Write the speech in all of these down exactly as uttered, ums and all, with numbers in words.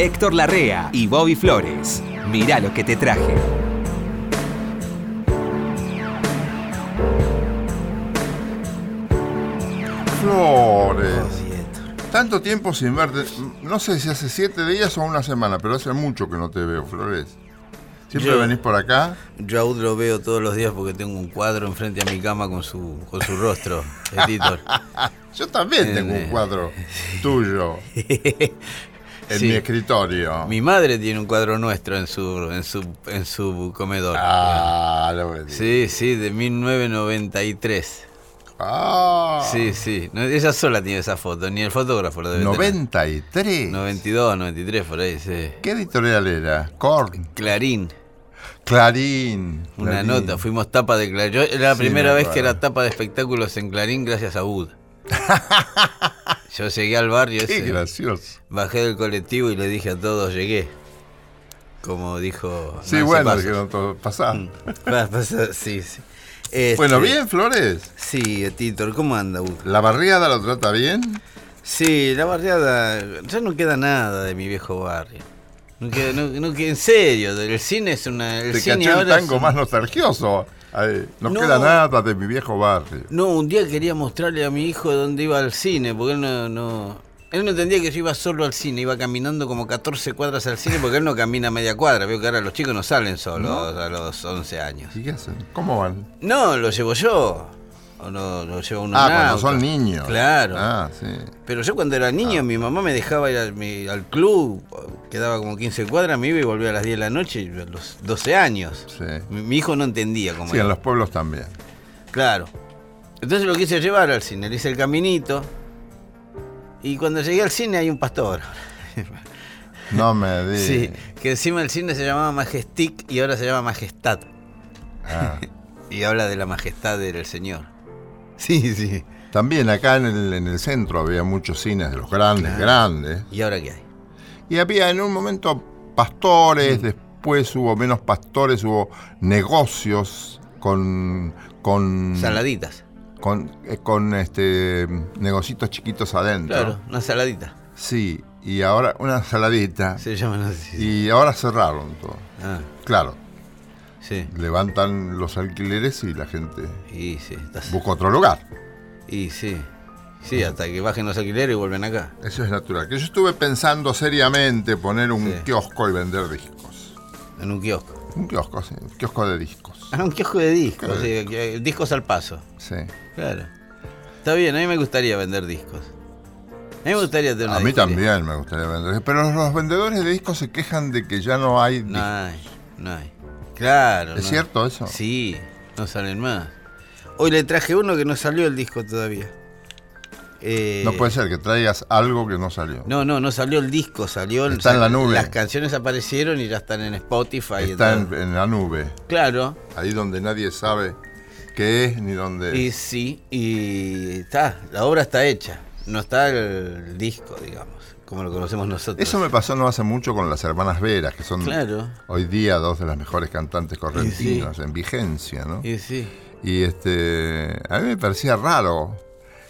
Héctor Larrea y Bobby Flores. Mirá lo que te traje. Flores. Tanto tiempo sin verte. No sé si hace siete días o una semana, pero hace mucho que no te veo, Flores. ¿Siempre yo, venís por acá? Yo aún lo veo todos los días porque tengo un cuadro enfrente a mi cama con su con su rostro, de Titor. Yo también tengo un cuadro tuyo en sí. Mi escritorio. Mi madre tiene un cuadro nuestro en su en su, en su comedor. Ah, lo voy a decir. Sí, sí, de mil novecientos noventa y tres. Ah. Sí, sí. No, ella sola tiene esa foto, ni el fotógrafo la debe noventa y tres. Tener. noventa y dos, noventa y tres, por ahí, sí. ¿Qué editorial era? Corn. Clarín. Clarín. Una Clarín. Nota, fuimos tapa de Clarín. Yo, era la sí, primera vez que era tapa de espectáculos en Clarín gracias a Wood. Yo llegué al barrio ese. Qué gracioso. Bajé del colectivo y le dije a todos, llegué. Como dijo... Sí, bueno, dijeron todos, pasá. Sí, sí. Este, bueno, bien, Flores. Sí, Titor, ¿cómo anda? ¿La barriada lo trata bien? Sí, la barriada... Ya no queda nada de mi viejo barrio. No queda, no, no queda, en serio, el cine es una... El Te cine caché ahora el tango es... más nostalgioso. Ay, no, no queda nada de mi viejo barrio. No, un día quería mostrarle a mi hijo dónde iba al cine, porque él no... no... Él no entendía que yo iba solo al cine, iba caminando como catorce cuadras al cine porque él no camina media cuadra. Veo que ahora los chicos no salen solos, ¿no? A los once años. ¿Y qué hacen? ¿Cómo van? No, lo llevo yo. O lo, lo llevo uno. Ah, cuando son niños. Claro. Ah, sí. Pero yo cuando era niño, ah. mi mamá me dejaba ir al, mi, al club, quedaba como quince cuadras, me iba y volvía a las diez de la noche, a los doce años. Sí. Mi, mi hijo no entendía cómo sí, era. Sí, en los pueblos también. Claro. Entonces lo quise llevar al cine, le hice el caminito. Y cuando llegué al cine hay un pastor. No me digas. Sí, que encima el cine se llamaba Majestic y ahora se llama Majestad. Ah. Y habla de la majestad del Señor. Sí, sí. También acá en el, en el centro había muchos cines de los grandes, claro. grandes. ¿Y ahora qué hay? Y había en un momento pastores, mm. después hubo menos pastores, hubo negocios con... con... Saladitas. Con, eh, con este negocitos chiquitos adentro. Claro, una saladita. Sí, y ahora una saladita. Se llaman así. Y ahora cerraron todo. Ah. Claro. Sí. Levantan los alquileres y la gente y sí, estás... busca otro lugar. Y sí. Sí, hasta que bajen los alquileres y vuelven acá. Eso es natural. Que yo estuve pensando seriamente poner un sí. kiosco y vender discos. ¿En un kiosco? Un kiosco, sí. Un kiosco de discos. Ah, un kiosco de discos, o sea, discos. discos al paso. Sí. Claro. Está bien, a mí me gustaría vender discos. A mí me gustaría tener una A mí disquería. También me gustaría vender. Pero los vendedores de discos se quejan de que ya no hay discos. No hay, no hay. Claro. ¿Es no cierto hay. Eso? Sí, no salen más. Hoy le traje uno que no salió el disco todavía. Eh, no puede ser que traigas algo que no salió. No, no, no salió el disco, salió el, está en la nube. Las canciones aparecieron y ya están en Spotify. Está en, en la nube. Claro. Ahí donde nadie sabe qué es ni dónde es. Y sí, y está, la obra está hecha. No está el disco, digamos, como lo conocemos nosotros. Eso me pasó no hace mucho con las hermanas Veras, que son claro. hoy día dos de las mejores cantantes correntinas, sí. en vigencia, ¿no? Y sí. Y este, a mí me parecía raro.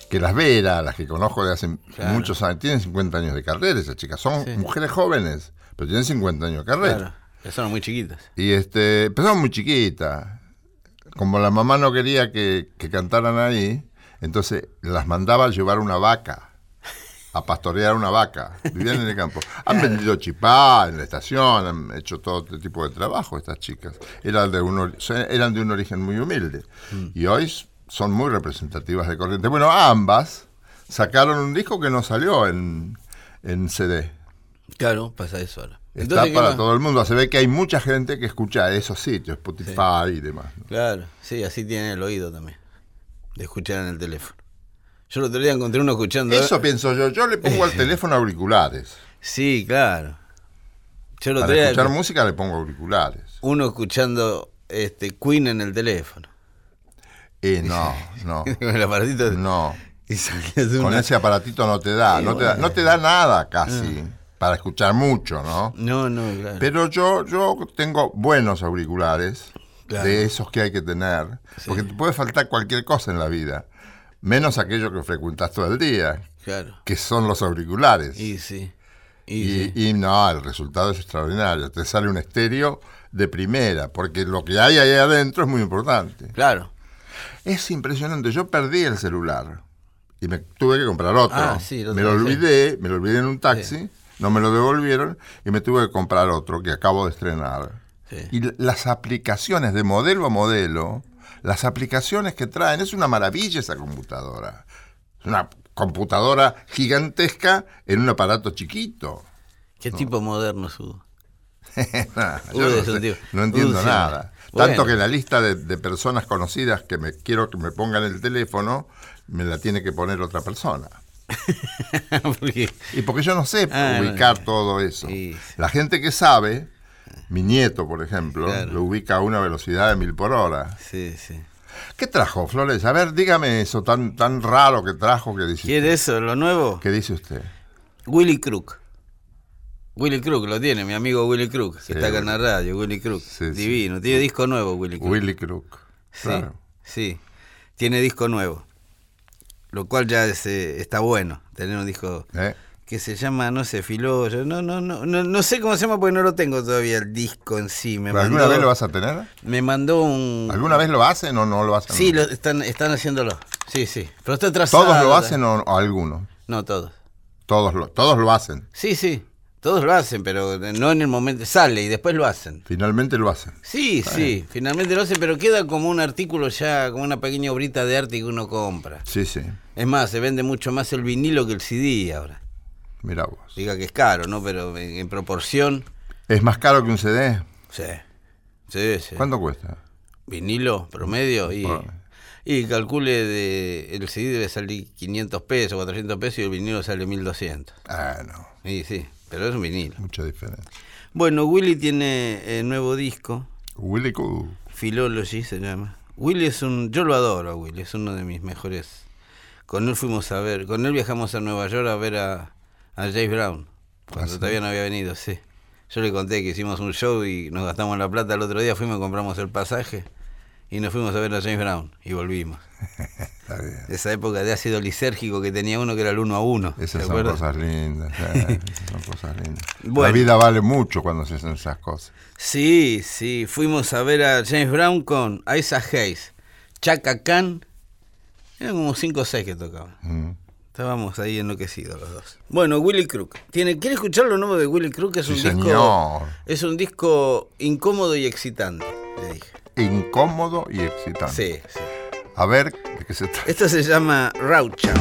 Que las Veras, las que conozco de hace claro. muchos años, tienen cincuenta años de carrera esas chicas. Son sí. mujeres jóvenes, pero tienen cincuenta años de carrera. Claro, ya son muy chiquitas. Y este, pero son muy chiquitas. Como la mamá no quería que, que cantaran ahí, entonces las mandaba a llevar una vaca, a pastorear una vaca. Vivían en el campo. Han claro. vendido chipá en la estación, han hecho todo este tipo de trabajo estas chicas. Eran de un, eran de un origen muy humilde. Mm. Y hoy... son muy representativas de Corrientes. Bueno, ambas sacaron un disco que no salió en, en C D. Claro, pasa eso ahora. Está para todo el mundo. Se ve que hay mucha gente que escucha esos sitios, Spotify sí. y demás, ¿no? Claro, sí, así tienen el oído también. De escuchar en el teléfono. Yo el otro día encontré uno escuchando... Eso pienso yo. Yo le pongo al teléfono auriculares. Sí, claro. Yo lo para traía... escuchar música le pongo auriculares. Uno escuchando este Queen en el teléfono. Eh, no, no. Con el aparatito. No. Y una... Con ese aparatito no te da, sí, no, te da no te da nada casi no. para escuchar mucho, ¿no? No, no, claro. Pero yo, yo tengo buenos auriculares, claro. de esos que hay que tener, sí. porque te puede faltar cualquier cosa en la vida, menos aquello que frecuentas todo el día, claro. que son los auriculares. Y sí. Y, y, y no, el resultado es extraordinario. Te sale un estéreo de primera, porque lo que hay ahí adentro es muy importante. Claro. Es impresionante. Yo perdí el celular y me tuve que comprar otro. Ah, sí, lo me lo olvidé, sí. me lo olvidé en un taxi, sí. no me lo devolvieron y me tuve que comprar otro que acabo de estrenar. Sí. Y las aplicaciones de modelo a modelo, las aplicaciones que traen, es una maravilla esa computadora. Es una computadora gigantesca en un aparato chiquito. ¿Qué no. tipo moderno es Hugo? no, Uy, no, sé, no entiendo Uy, nada. Bueno. Tanto que la lista de, de personas conocidas que me quiero que me pongan el teléfono, me la tiene que poner otra persona. ¿Por qué? Y porque yo no sé ah, ubicar no, todo eso. Sí. La gente que sabe, mi nieto, por ejemplo, claro. lo ubica a una velocidad de mil por hora. Sí, sí. ¿Qué trajo, Flores? A ver, dígame eso tan, tan raro que trajo que dice. ¿Quiere eso, lo nuevo? ¿Qué dice usted? Willy Crook. Willy Crook lo tiene, mi amigo Willy Crook, que sí, está acá en la radio, Willy Crook. Sí, divino. Sí. Tiene disco nuevo, Willy Crook. Willy Crook. Claro. Sí, sí. Tiene disco nuevo. Lo cual ya es, eh, está bueno, tener un disco ¿Eh? que se llama, no sé, Filó, no, no, no, no, no sé cómo se llama porque no lo tengo todavía el disco en sí. Me ¿Pero mandó, ¿Alguna vez lo vas a tener? Me mandó un... ¿Alguna vez lo hacen o no lo hacen? Sí, lo, están, están haciéndolo, sí, sí, pero está atrasado. ¿Todos lo hacen o, o algunos? No, todos. Todos lo, todos lo hacen. Sí, sí, todos lo hacen, pero no en el momento, sale y después lo hacen. Finalmente lo hacen. Sí, está sí, bien. finalmente lo hacen, pero queda como un artículo ya, como una pequeña obrita de arte que uno compra. Sí, sí. Es más, se vende mucho más el vinilo que el C D ahora. Mirá vos. Diga que es caro, ¿no? Pero en, en proporción... ¿Es más caro que un C D? Sí. Sí, sí. ¿Cuánto cuesta? Vinilo, promedio, y, y calcule, de, el C D debe salir quinientos pesos, cuatrocientos pesos, y el vinilo sale mil doscientos. Ah, no. Sí, sí, pero es un vinilo. Mucha diferencia. Bueno, Willy tiene eh, nuevo disco. Willy Cool. Philology se llama. Willy es un... Yo lo adoro a Willy, es uno de mis mejores... Con él fuimos a ver... Con él viajamos a Nueva York a ver a... a James Brown, cuando ah, todavía sí. no había venido, sí. Yo le conté que hicimos un show y nos gastamos la plata el otro día, fuimos, compramos el pasaje y nos fuimos a ver a James Brown y volvimos. Está bien. Esa época de ácido lisérgico que tenía uno que era el uno a uno. Esas son cosas lindas, eh, esas son cosas lindas. Bueno, la vida vale mucho cuando se hacen esas cosas. Sí, sí, fuimos a ver a James Brown con Isaac Hayes, Chaka Khan, eran como cinco o seis que tocaban. Mm. Estábamos ahí enloquecidos los dos. Bueno, Willy Crook. ¿Tiene, ¿Quiere escuchar lo nuevo de Willy Crook? Es sí, un disco, señor. Es un disco incómodo y excitante, le dije. Incómodo y excitante. Sí, sí. A ver, ¿de qué se trata? Esto se llama Raucha.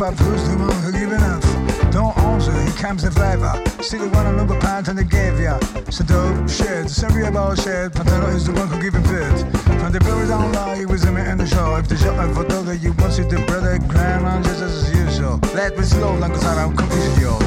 Who's the one who giving up? Don't answer, here comes the flavor. Still one on over pants and they gave ya. So dope, shit, sorry about shit. Pantano is the one who giving birth. From the very down low, he was a man in the show. If the shot I for that you want see the brother, grandma, just as usual. Let me slow down cause I'm confused, yo.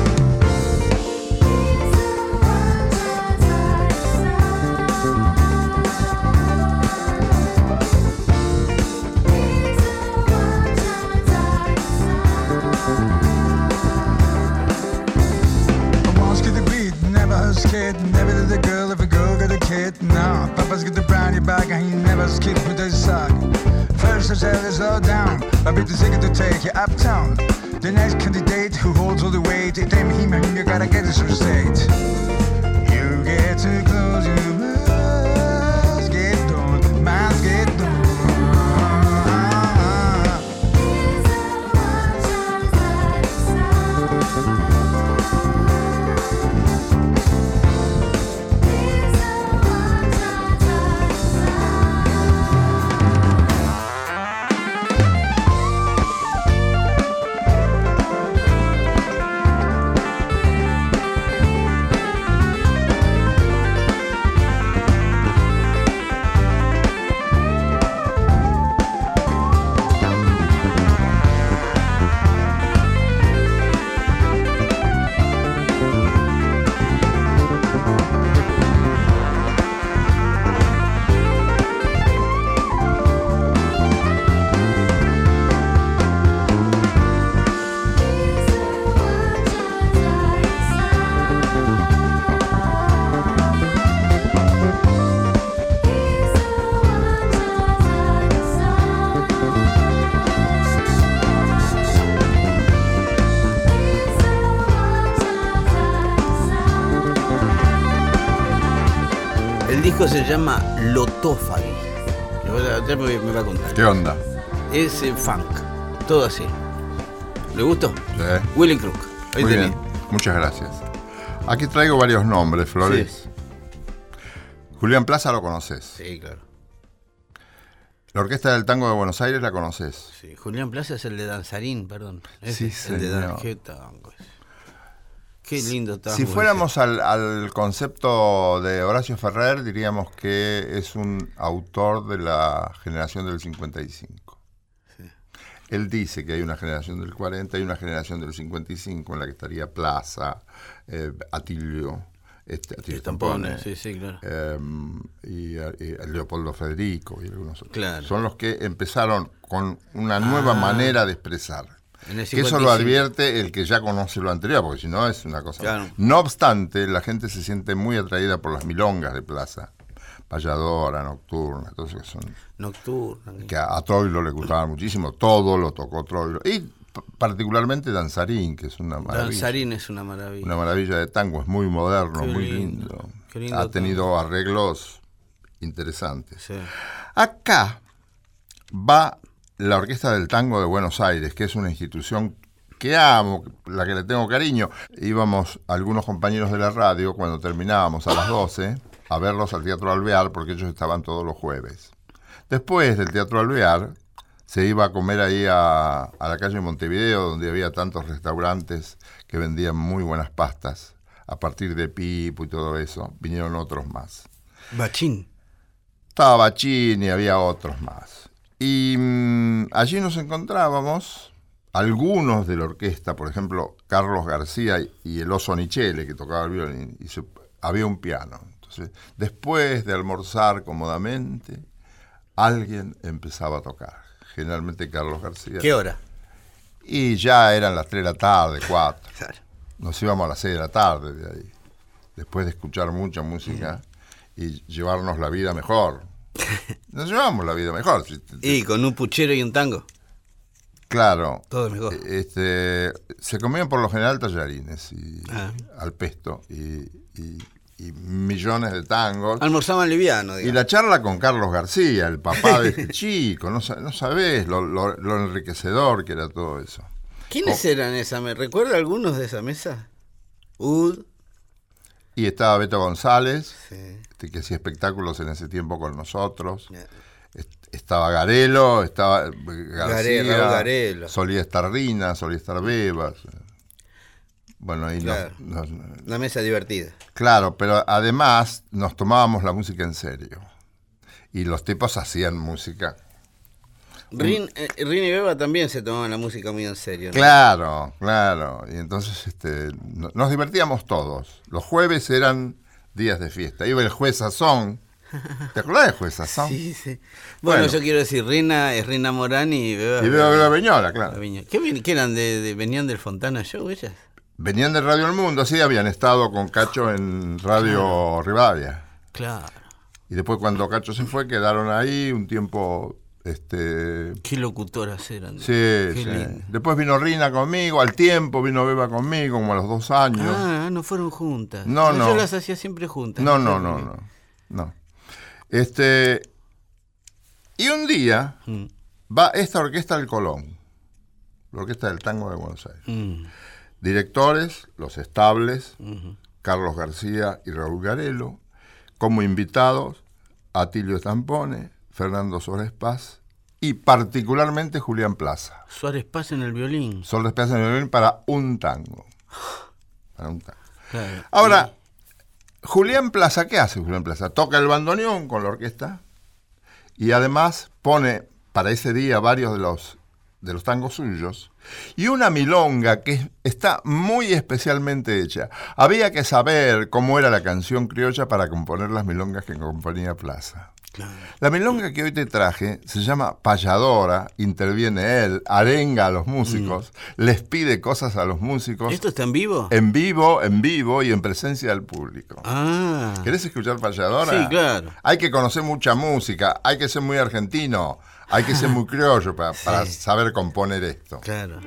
Kid, never did a girl ever go get a kid. Now Papa's got the brownie bag and he never skipped with his sock. First I said it's all down, I'll be the second to take you uptown. The next candidate who holds all the weight, it ain't him and you gotta get this from state. You get too close, you must get done, must get done. El disco se llama Lotófago. Ya me, me va a contar. ¿Qué onda? Es eh, funk, todo así. ¿Le gustó? Sí. Willy Crook. Ahí muy tenés. Bien. Muchas gracias. Aquí traigo varios nombres, Flores. Sí. Julián Plaza lo conoces. Sí, claro. La Orquesta del Tango de Buenos Aires la conoces. Sí, Julián Plaza es el de danzarín, perdón. Es sí, sí. El de danzarín. Qué tango. Qué lindo tango. Si fuéramos al, al concepto de Horacio Ferrer, diríamos que es un autor de la generación del cincuenta y cinco. Sí. Él dice que hay una generación del cuarenta y una generación del cincuenta y cinco en la que estaría Plaza, eh, Atilio, este, Atilio Stampone, sí, sí, claro. eh, y, y Leopoldo Federico y algunos otros. Claro. Son los que empezaron con una nueva ah. manera de expresar. Que eso lo advierte el que ya conoce lo anterior, porque si no es una cosa... Claro. No obstante, la gente se siente muy atraída por las milongas de Plaza. Valladora, Nocturna, todo eso que son... Nocturna. Que a, a Troilo le gustaba muchísimo, todo lo tocó Troilo. Y p- particularmente Danzarín, que es una maravilla. Danzarín es una maravilla. Una maravilla de tango, es muy moderno, qué muy lindo. lindo. Qué lindo ha tenido tango. Arreglos interesantes. Sí. Acá va... La Orquesta del Tango de Buenos Aires, que es una institución que amo, la que le tengo cariño. Íbamos algunos compañeros de la radio, cuando terminábamos a las doce, a verlos al Teatro Alvear, porque ellos estaban todos los jueves. Después del Teatro Alvear, se iba a comer ahí a, a la calle Montevideo, donde había tantos restaurantes que vendían muy buenas pastas. A partir de Pipo y todo eso, vinieron otros más. Bachín. Estaba Bachín y había otros más. Y mmm, allí nos encontrábamos algunos de la orquesta, por ejemplo, Carlos García y el Oso Nichele, que tocaba el violín, y se, había un piano. Entonces, después de almorzar cómodamente, alguien empezaba a tocar, generalmente Carlos García. ¿Qué hora? Y ya eran las tres de la tarde, cuatro. Claro. Nos íbamos a las seis de la tarde de ahí, después de escuchar mucha música y llevarnos la vida mejor. Nos llevamos la vida mejor. Y con un puchero y un tango. Claro. Todo es mejor. Este, se comían por lo general tallarines y, ah. al pesto y, y, y millones de tangos. Almorzaban liviano, digamos. Y la charla con Carlos García, el papá de este chico. No, no sabés lo, lo, lo enriquecedor que era todo eso. ¿Quiénes oh. eran esa mesa? ¿Recuerda algunos de esa mesa? Ud. Y estaba Beto González, sí. este, que hacía espectáculos en ese tiempo con nosotros. Yeah. Est- estaba Garello, estaba García, Garello, Garello. Solía estar Rina, solía estar Beba. Bueno, ahí claro. nos, nos, una mesa divertida. Claro, pero además nos tomábamos la música en serio. Y los tipos hacían música. Rin, eh, Rin y Beba también se tomaban la música muy en serio, ¿no? Claro, claro. Y entonces este, no, nos divertíamos todos. Los jueves eran días de fiesta. Iba el juez Sazón. ¿Te acordás del juez Sazón? Sí, sí. Bueno, bueno, yo quiero decir, Rina es Rina Morán y Beba. Y Beba, Beba Veñola, claro. ¿Qué, qué eran? De, de, ¿Venían del Fontana Show ellas? Venían de Radio El Mundo, sí. Habían estado con Cacho en Radio claro. Rivadavia. Claro. Y después cuando Cacho se fue quedaron ahí un tiempo... Este... Qué locutoras eran. Sí, qué sí. Lindo. Después vino Rina conmigo, al tiempo vino Beba conmigo, como a los dos años. Ah, no fueron juntas. No, no. no. Yo las hacía siempre juntas. No, no, no, no, no, no. Este y un día mm. va esta orquesta al Colón, la Orquesta del Tango de Buenos Aires. Mm. Directores, los estables, mm-hmm. Carlos García y Raúl Garello, como invitados, Atilio Stampone, Fernando Suárez Paz y particularmente Julián Plaza. Suárez Paz en el violín. Suárez Paz en el violín para un tango. Para un tango. Claro. Ahora, Julián Plaza, ¿qué hace Julián Plaza? Toca el bandoneón con la orquesta y además pone para ese día varios de los, de los tangos suyos y una milonga que está muy especialmente hecha. Había que saber cómo era la canción criolla para componer las milongas que componía Plaza. Claro. La milonga que hoy te traje se llama Payadora, interviene él, arenga a los músicos, mm. les pide cosas a los músicos. ¿Esto está en vivo? En vivo, en vivo y en presencia del público. Ah. ¿Querés escuchar Payadora? Sí, claro. Hay que conocer mucha música, hay que ser muy argentino, Hay que ser muy criollo para, sí. para saber componer esto. Claro.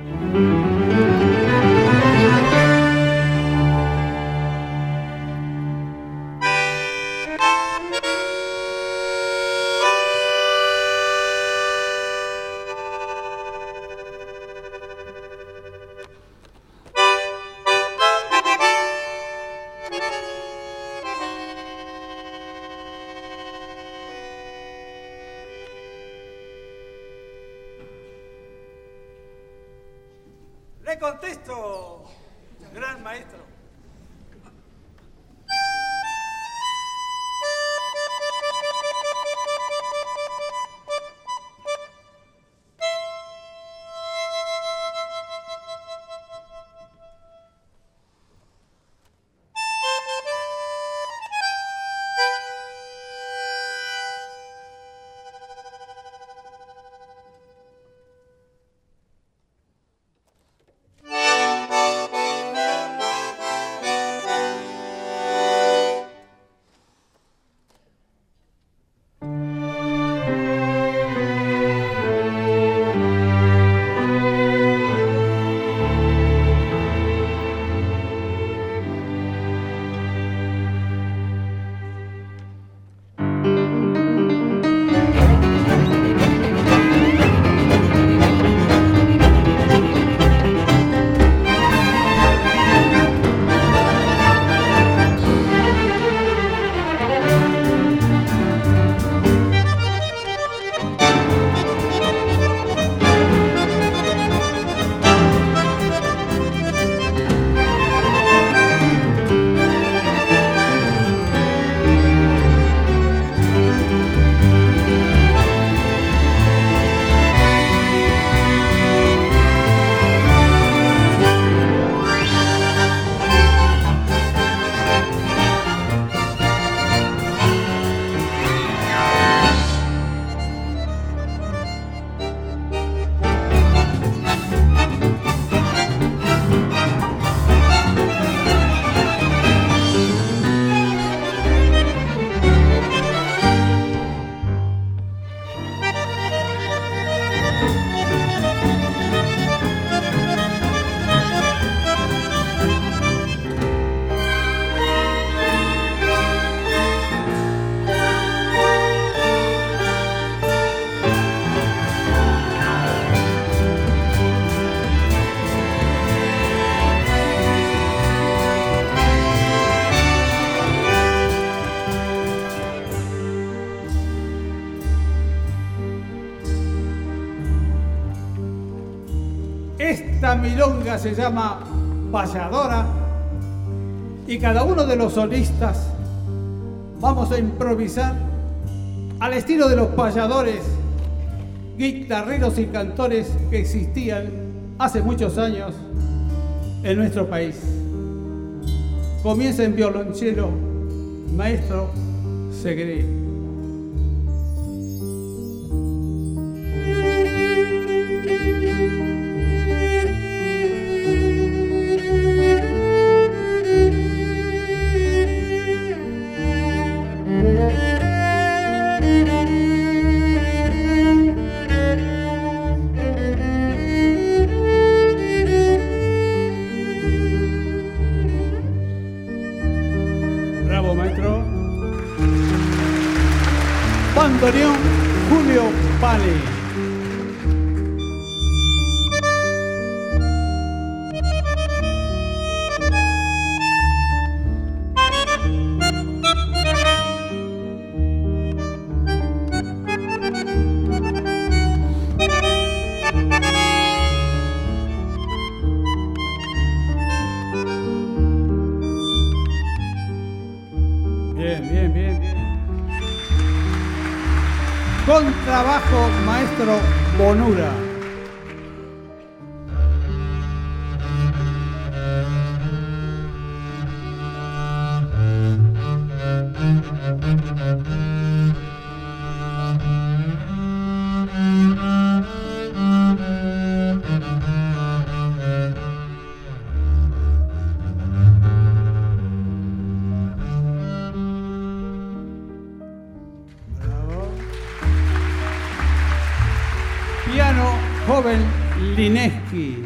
Esta milonga se llama Valladora y cada uno de los solistas vamos a improvisar al estilo de los valladores, guitarreros y cantores que existían hace muchos años en nuestro país. Comienza en violonchelo, maestro Segre. joven Lineski.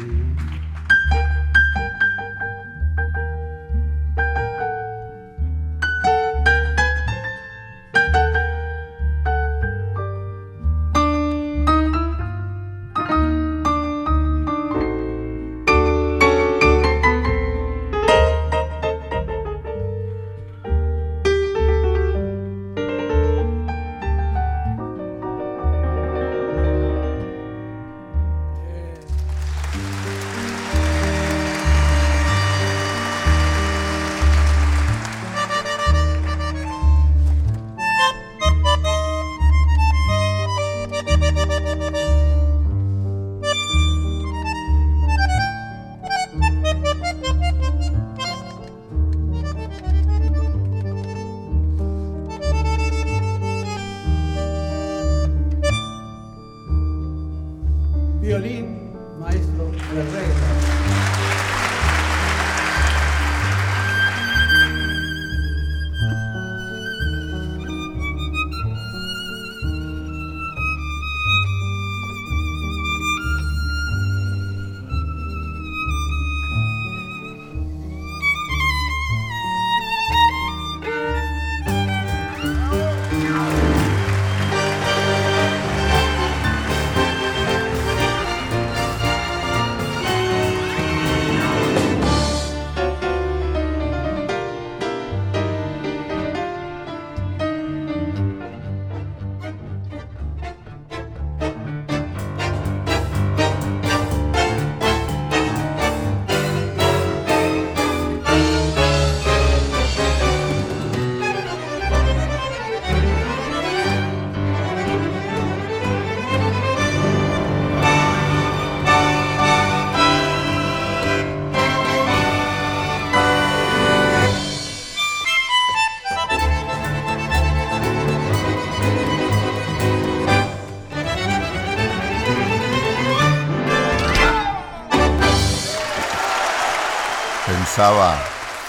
Pensaba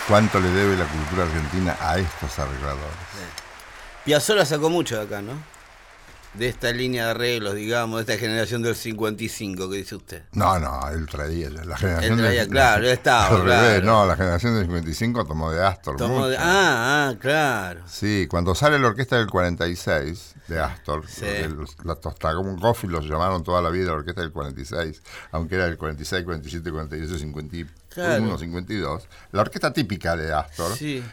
cuánto le debe la cultura argentina a estos arregladores. Piazzolla sacó mucho de acá, ¿no? De esta línea de arreglos, digamos, de esta generación del cincuenta y cinco, que dice usted. No, no, él traía la generación. Él traía, del, claro, él estaba, claro. Revés, no, la generación del cincuenta y cinco tomó de Astor. Tomó de, ah, ah, claro. Sí, cuando sale la orquesta del cuarenta y seis de Astor, sí. Los Tostagófilos llamaron toda la vida la orquesta del cuarenta y seis, aunque era del cuarenta y seis, cuarenta y siete, cuarenta y ocho, cincuenta y uno, claro. cincuenta y dos. La orquesta típica de Astor. Sí.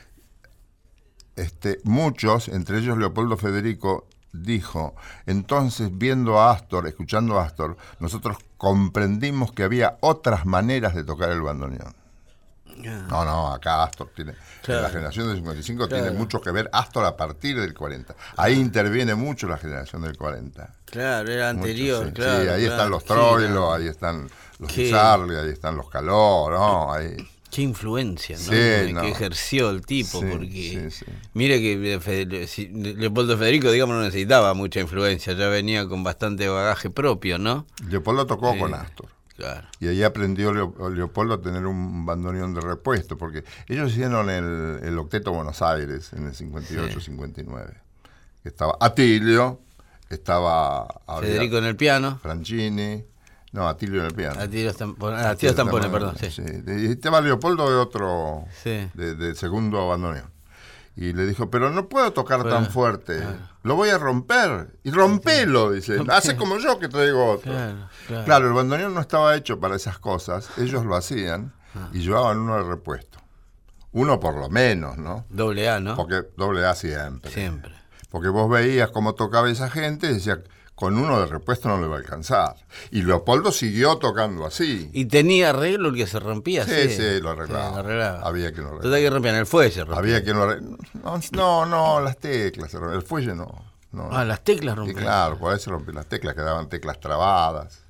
Este, muchos, entre ellos Leopoldo Federico, dijo, entonces viendo a Astor, escuchando a Astor, nosotros comprendimos que había otras maneras de tocar el bandoneón. Yeah. No, no, acá Astor tiene, claro. En la generación del cincuenta y cinco, claro. Tiene mucho que ver Astor a partir del cuarenta. Ahí interviene mucho la generación del cuarenta. Claro, era anterior, mucho, sí. Claro. Sí, ahí claro. Están los Troilo, ahí están los Charlie, ahí están los Caló, ¿no? Ahí... Qué influencia, ¿no? Sí, no. Que ejerció el tipo, sí, porque... Sí, sí. Mire que Leopoldo Federico, digamos, no necesitaba mucha influencia, ya venía con bastante bagaje propio, ¿no? Leopoldo tocó sí. Con Astor. Claro. Y ahí aprendió Leopoldo a tener un bandoneón de repuesto, porque ellos hicieron el, el Octeto Buenos Aires en el cincuenta y ocho, sí. cincuenta y nueve. Estaba Atilio, estaba... Federico en el piano. Franchini... No, Atilio en el piano. Atilio Stampone, ah, Atilio Stampone, perdón. Sí. Sí. Y estaba Leopoldo de otro, sí. de, de segundo bandoneón. Y le dijo, pero no puedo tocar bueno, tan fuerte, claro. Lo voy a romper. Y rompelo, dice, hace como yo que traigo otro. Claro, claro. Claro, el bandoneón no estaba hecho para esas cosas, ellos lo hacían ah. y llevaban uno de repuesto. Uno por lo menos, ¿no? Doble A, ¿no? Porque doble A siempre. Siempre. Porque vos veías cómo tocaba esa gente y decías... Con uno de repuesto no le va a alcanzar. Y Leopoldo siguió tocando así. Y tenía arreglo que se rompía. Sí, sí, sí lo arreglaba. Sí, arreglaba. Había que no arreglaba. Entonces que rompían el fuelle. Se rompía. Había que no arreglaba. No, no, las teclas. El fuelle no. no. Ah, las teclas rompían. Sí, claro, por ahí se rompían las teclas, quedaban teclas trabadas.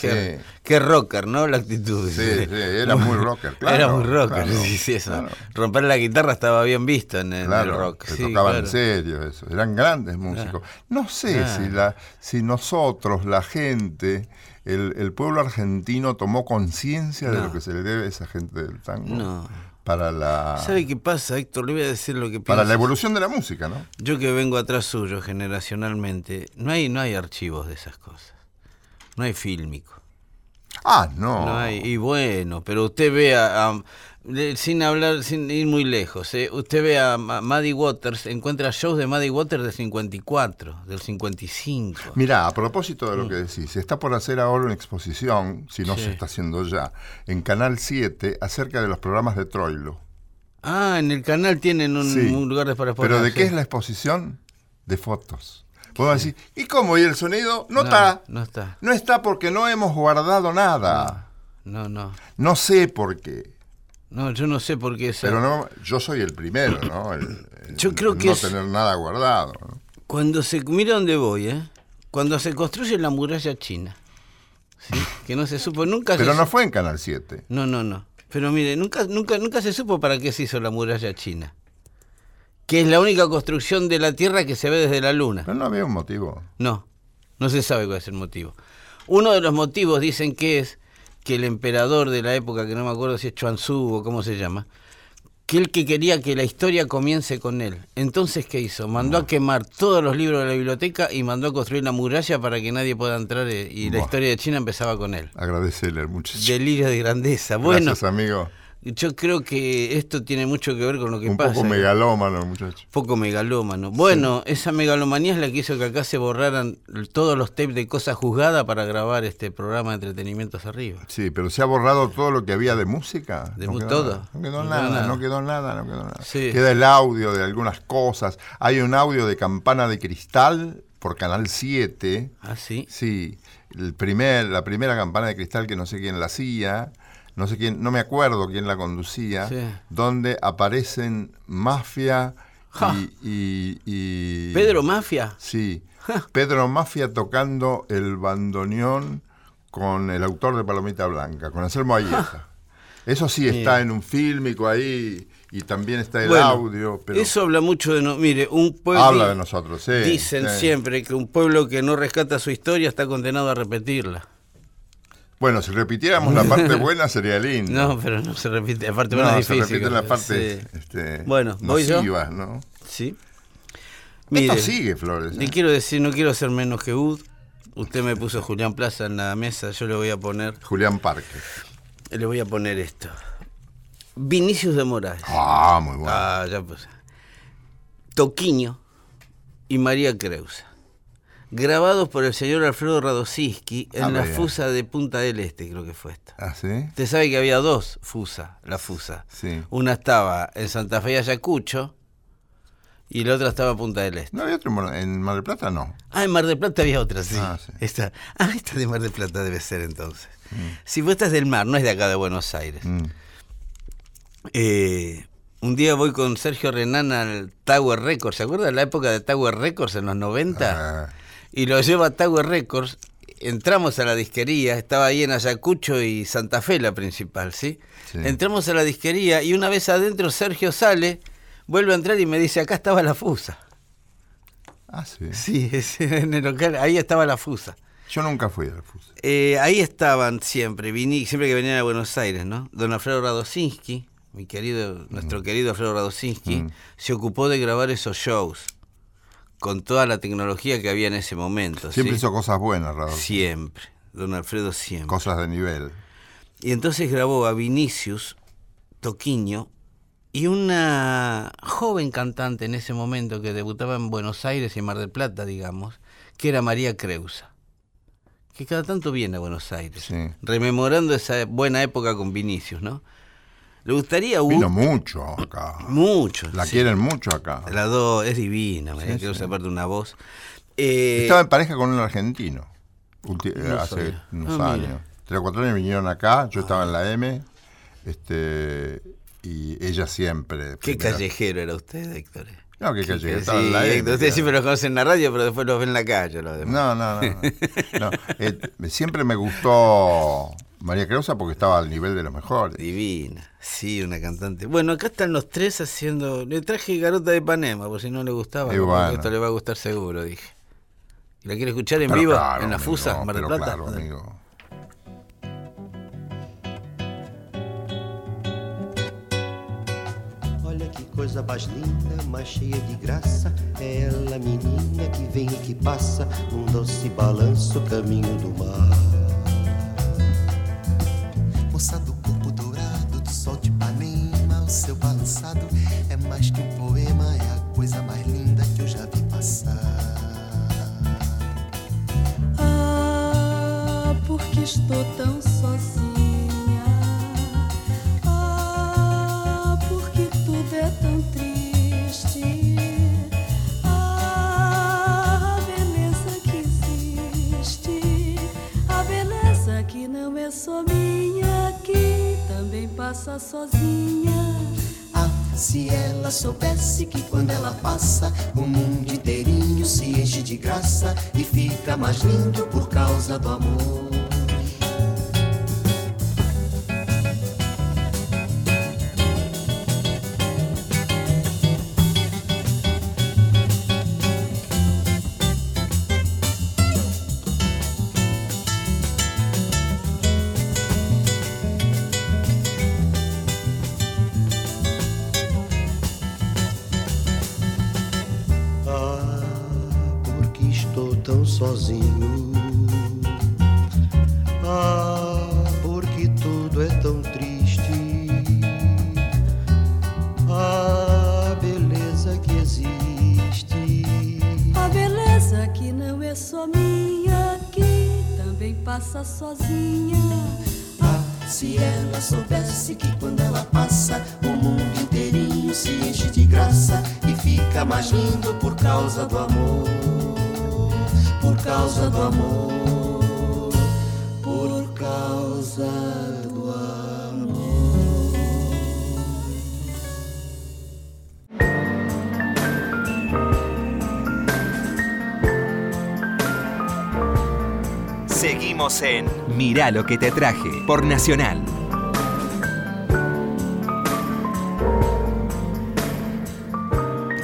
Qué, sí. Qué rocker, ¿no? La actitud. Sí, sí, era muy rocker, claro. Era muy rocker, claro, sí, sí, eso. Claro. Romper la guitarra estaba bien visto en el, claro, en el rock. Se sí, tocaban claro. En serio eso, eran grandes músicos. Claro. No sé claro. si la, si nosotros, la gente, el, el pueblo argentino tomó conciencia no. de lo que se le debe a esa gente del tango. No. Para la... ¿Sabe qué pasa, Héctor? Le voy a decir lo que pienso. Para la evolución de la música, ¿no? Yo que vengo atrás suyo generacionalmente, no hay, no hay archivos de esas cosas. no hay fílmico. Ah, no. No hay, y bueno, pero usted ve a, a sin hablar, sin ir muy lejos, ¿eh? Usted ve a Muddy Waters, encuentra shows de Muddy Waters del cincuenta y cuatro, del cincuenta y cinco. Mirá, a propósito de lo que decís, está por hacer ahora una exposición, si no sí. se está haciendo ya, en Canal siete, acerca de los programas de Troilo. Ah, en el canal tienen un, sí. un lugar para exponer. ¿Pero de qué es la exposición? De fotos. Vos vas a decir, ¿y cómo? ¿Y el sonido? No, no está. No está. No está porque no hemos guardado nada. No, no. No, no sé por qué. No, yo no sé por qué es. Pero no, yo soy el primero, ¿no? El, el, yo creo el que no es... tener nada guardado, ¿no? Cuando se... Mira dónde voy, ¿eh? Cuando se construye la muralla china, ¿sí? Que no se supo nunca... Pero se no supo. Fue en Canal siete. No, no, no. Pero mire, nunca, nunca, nunca se supo para qué se hizo la muralla china. Que es la única construcción de la Tierra que se ve desde la Luna. Pero no había un motivo. No, no se sabe cuál es el motivo. Uno de los motivos dicen que es que el emperador de la época, que no me acuerdo si es Chuanzú o cómo se llama, que él que quería que la historia comience con él. Entonces, ¿qué hizo? Mandó Buah. a quemar todos los libros de la biblioteca y mandó a construir la muralla para que nadie pueda entrar y Buah. la historia de China empezaba con él. Agradecerle, muchachos. Delirio de grandeza. Bueno, gracias, amigo. Yo creo que esto tiene mucho que ver con lo que un pasa. Un poco megalómano, muchachos. Poco megalómano. Bueno, sí. esa megalomanía es la que hizo que acá se borraran todos los tapes de Cosas Juzgadas para grabar este programa de Entretenimientos Arriba. Sí, pero ¿se ha borrado todo lo que había de música? De no quedó todo. Nada. No, quedó no, nada, nada. no quedó nada, no quedó nada. Sí. Queda el audio de algunas cosas. Hay un audio de Campana de Cristal por Canal siete. Ah, sí. Sí, el primer, la primera Campana de Cristal que no sé quién la hacía. No sé quién, no me acuerdo quién la conducía, sí. donde aparecen Mafia ja. y, y, y... ¿Pedro Mafia? Sí, ja. Pedro Mafia tocando el bandoneón con el autor de Palomita Blanca, con Anselmo Ayesa. Ja. Eso sí está sí. en un fílmico ahí y también está el bueno, audio. Pero eso habla mucho de nosotros. Mire, un pueblo... Habla de nosotros, sí. Dicen sí. siempre que un pueblo que no rescata su historia está condenado a repetirla. Bueno, si repitiéramos la parte buena sería lindo. No, pero no se repite, la parte buena no, es difícil. No, se repite la parte sí. este, bueno, nociva, ¿voy yo? ¿No? Sí. Mire, esto sigue, Flores. ¿eh? Le quiero decir, no quiero ser menos que U D. Usted me puso Julián Plaza en la mesa, yo le voy a poner... Julián Parque. Le voy a poner esto. Vinicius de Moraes. Ah, muy bueno. Ah, ya puse. Toquiño y María Creusa. Grabados por el señor Alfredo Radosinski en ah, la bien. Fusa de Punta del Este, creo que fue esta. ¿Ah, sí? Usted sabe que había dos Fusa, la Fusa. Sí. Una estaba en Santa Fe y Ayacucho y la otra estaba en Punta del Este. ¿No había otra en Mar del Plata? No. Ah, en Mar del Plata había otra, sí. Ah, sí. Esta, ah, esta de Mar del Plata debe ser entonces. Mm. Si vos estás del mar, no es de acá de Buenos Aires. Mm. Eh... Un día voy con Sergio Renán al Tower Records. ¿Se acuerdan de la época de Tower Records en los noventa? Ah. Y lo llevo a Tower Records. Entramos a la disquería. Estaba ahí en Ayacucho y Santa Fe la principal, ¿sí? sí. Entramos a la disquería y una vez adentro Sergio sale, vuelve a entrar y me dice, acá estaba la Fusa. Ah, sí. Sí, en el local, ahí estaba la Fusa. Yo nunca fui a la Fusa. Eh, ahí estaban siempre, viní, siempre que venían a Buenos Aires, ¿no? Don Alfredo Radosinski. Mi querido, nuestro mm. querido Alfredo Radosinski mm. se ocupó de grabar esos shows con toda la tecnología que había en ese momento. Siempre ¿sí? hizo cosas buenas, Radosinski. Siempre, don Alfredo siempre. Cosas de nivel. Y entonces grabó a Vinicius, Toquiño, y una joven cantante en ese momento que debutaba en Buenos Aires y Mar del Plata, digamos, que era María Creusa, que cada tanto viene a Buenos Aires, sí. rememorando esa buena época con Vinicius, ¿no? Le gustaría... Vino mucho acá. Mucho. La sí. quieren mucho acá. La dos es divina, María Creusa, sí, aparte sí. una voz. Eh, Estaba en pareja con un argentino ulti- no hace sabía. unos ah, años. Mira. Tres o cuatro años vinieron acá, yo ah, estaba en la M, este y ella siempre. ¿Qué primera. callejero era usted, Héctor? No, que callejero, estaba sí, en la M. Héctor, ustedes siempre los conocen en la radio, pero después los ven en la calle. Los demás. No, no, no. no. Eh, siempre me gustó... María Creusa porque estaba al nivel de los mejores. Divina, sí, una cantante. Bueno, acá están los tres haciendo... Le traje Garota de Ipanema, por si no le gustaba. Bueno. Esto le va a gustar seguro, dije. ¿La quiere escuchar en pero vivo? Claro, en la amigo, Fusa, Mar del Plata. Claro, amigo. coisa mais linda, mais cheia de graça, é ela, menina que vem e que passa, num doce balanço, caminho do mar. Moça do corpo dourado, do sol de Ipanema, o seu balançado é mais que um poema, é a coisa mais linda que eu já vi passar. Ah, porque estou tão sozinha. Sou minha que também passa sozinha. Ah, se ela soubesse que quando ela passa o mundo inteirinho se enche de graça e fica mais lindo por causa do amor. Sozinho, ah, porque tudo é tão triste. A beleza que existe, a beleza que não é só minha, que também passa sozinha. Ah, se ela soubesse que quando ela passa o mundo inteirinho se enche de graça e fica mais lindo por causa do amor. Por causa do amor, por causa do amor. Seguimos en Mirá lo que te traje por Nacional.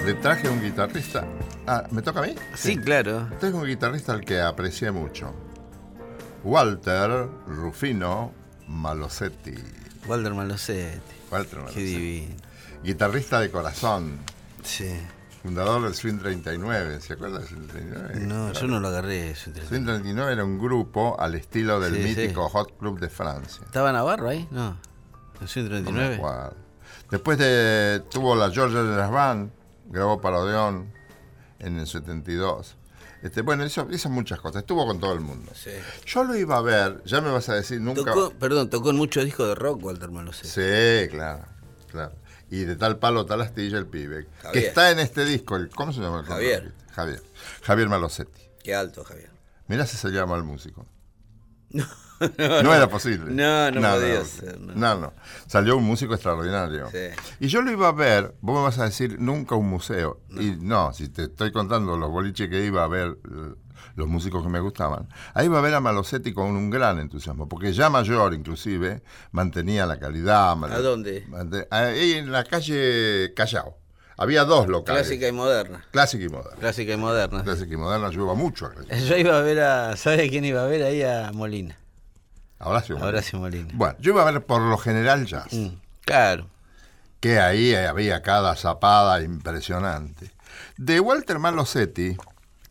Le traje a un guitarrista. Ah, ¿me toca a mí? Sí, sí, claro. Tengo un guitarrista al que aprecié mucho. Walter Rufino Malosetti. Walter Malosetti. Walter Malosetti. Qué divino. Guitarrista de corazón. Sí. Fundador del Swing treinta y nueve. ¿Se acuerdan del Swing treinta y nueve? No, claro. Yo no lo agarré. Swing treinta y nueve era un grupo al estilo del sí, mítico sí. Hot Club de Francia. ¿Estaba Navarro ahí? No. ¿El Swing treinta y nueve? No me acuerdo. Después de, tuvo la Georgia Jazz Band. Grabó para Odeón en el setenta y dos. Este, bueno, hizo, hizo muchas cosas. Estuvo con todo el mundo. Sí. Yo lo iba a ver, ya me vas a decir nunca. Tocó, perdón, tocó en muchos discos de rock, Walter Malosetti. Sí, claro, claro. Y de tal palo, tal astilla, el pibe. Javier. Que está en este disco. El, ¿Cómo se llama el Javier. Cantor? Javier. Javier Malosetti. Qué alto, Javier. Mirá si se llama el músico. No, no, no era posible. No, no, no podía no, ser. No. no, no. Salió un músico extraordinario. Sí. Y yo lo iba a ver, vos me vas a decir, nunca un museo. No. Y no, si te estoy contando los boliches que iba a ver, los músicos que me gustaban, ahí iba a ver a Malosetti con un gran entusiasmo, porque ya mayor, inclusive, mantenía la calidad. Mal... ¿A dónde? Manten... Ahí en la calle Callao. Había dos locales. Clásica y moderna. Clásica y moderna. Clásica y moderna. Clásica y moderna, yo iba mucho a Clásica. Yo iba a ver a... ¿Sabes quién iba a ver? Ahí a Molina. A Horacio Molina. Horacio Molina. Bueno, yo iba a ver por lo general jazz. Mm, claro. Que ahí había cada zapada impresionante. De Walter Malosetti,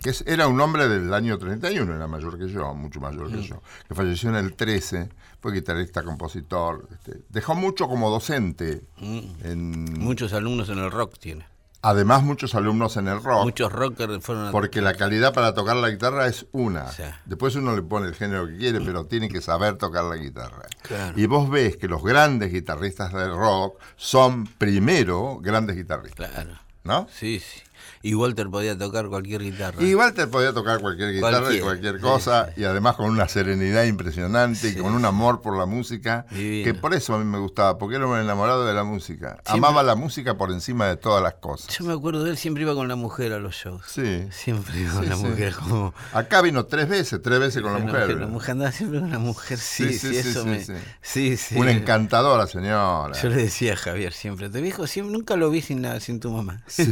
que era un hombre del año treinta y uno, era mayor que yo, mucho mayor mm. que yo, que falleció en el trece, fue guitarrista, compositor, este, dejó mucho como docente. Mm. En... Muchos alumnos en el rock tiene. Además, muchos alumnos en el rock. Muchos rockers fueron... A... Porque la calidad para tocar la guitarra es una. O sea. Después uno le pone el género que quiere, pero tiene que saber tocar la guitarra. Claro. Y vos ves que los grandes guitarristas del rock son primero grandes guitarristas. Claro. ¿No? Sí, sí. Y Walter podía tocar cualquier guitarra. Y Walter podía tocar cualquier guitarra cualquier. y cualquier cosa, sí, sí. Y además con una serenidad impresionante, sí, y con un amor por la música, divino. Que por eso a mí me gustaba, porque era un enamorado de la música. Siempre. Amaba la música por encima de todas las cosas. Yo me acuerdo de él, siempre iba con la mujer a los shows. Sí. Siempre iba con sí, la sí. mujer. Como... Acá vino tres veces, tres veces con la, la mujer. mujer la mujer andaba siempre con la mujer, sí, sí, sí, sí, eso sí, me... sí. sí, sí. Una encantadora señora. Yo le decía a Javier siempre, te dijo, siempre, nunca lo vi sin, nada, sin tu mamá. Sí.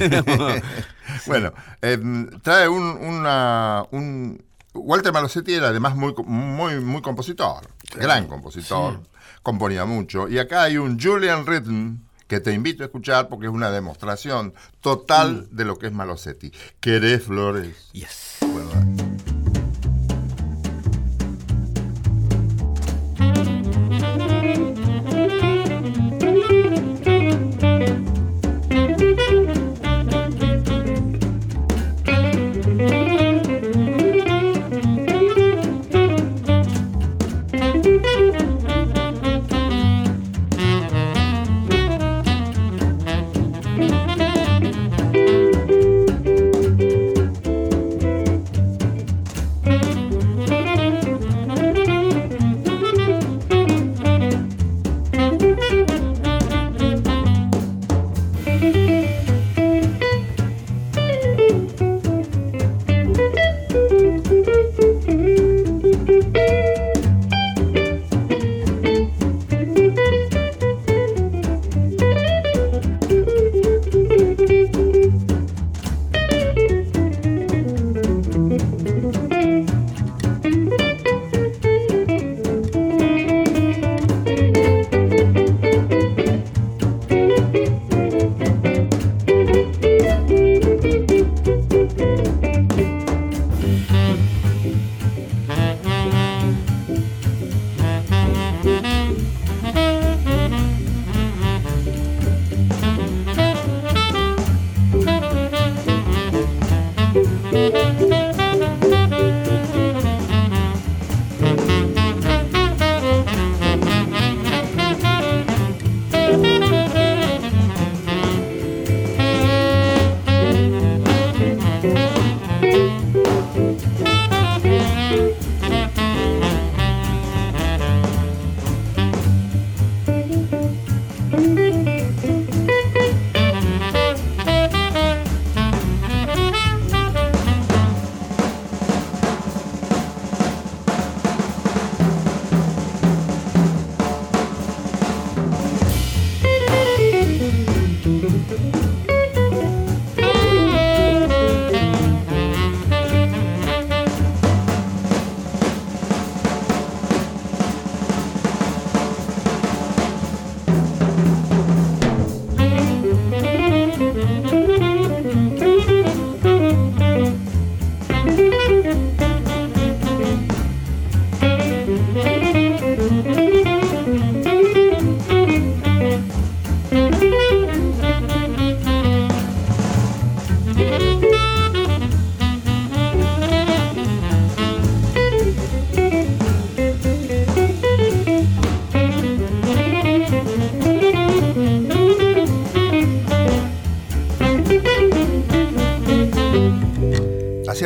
Bueno, eh, trae un, una, un... Walter Malosetti era además muy, muy, muy compositor, gran compositor, sí. Componía mucho. Y acá hay un Julian Rhythm que te invito a escuchar porque es una demostración total mm. de lo que es Malosetti. ¿Querés flores? Yes. Bueno,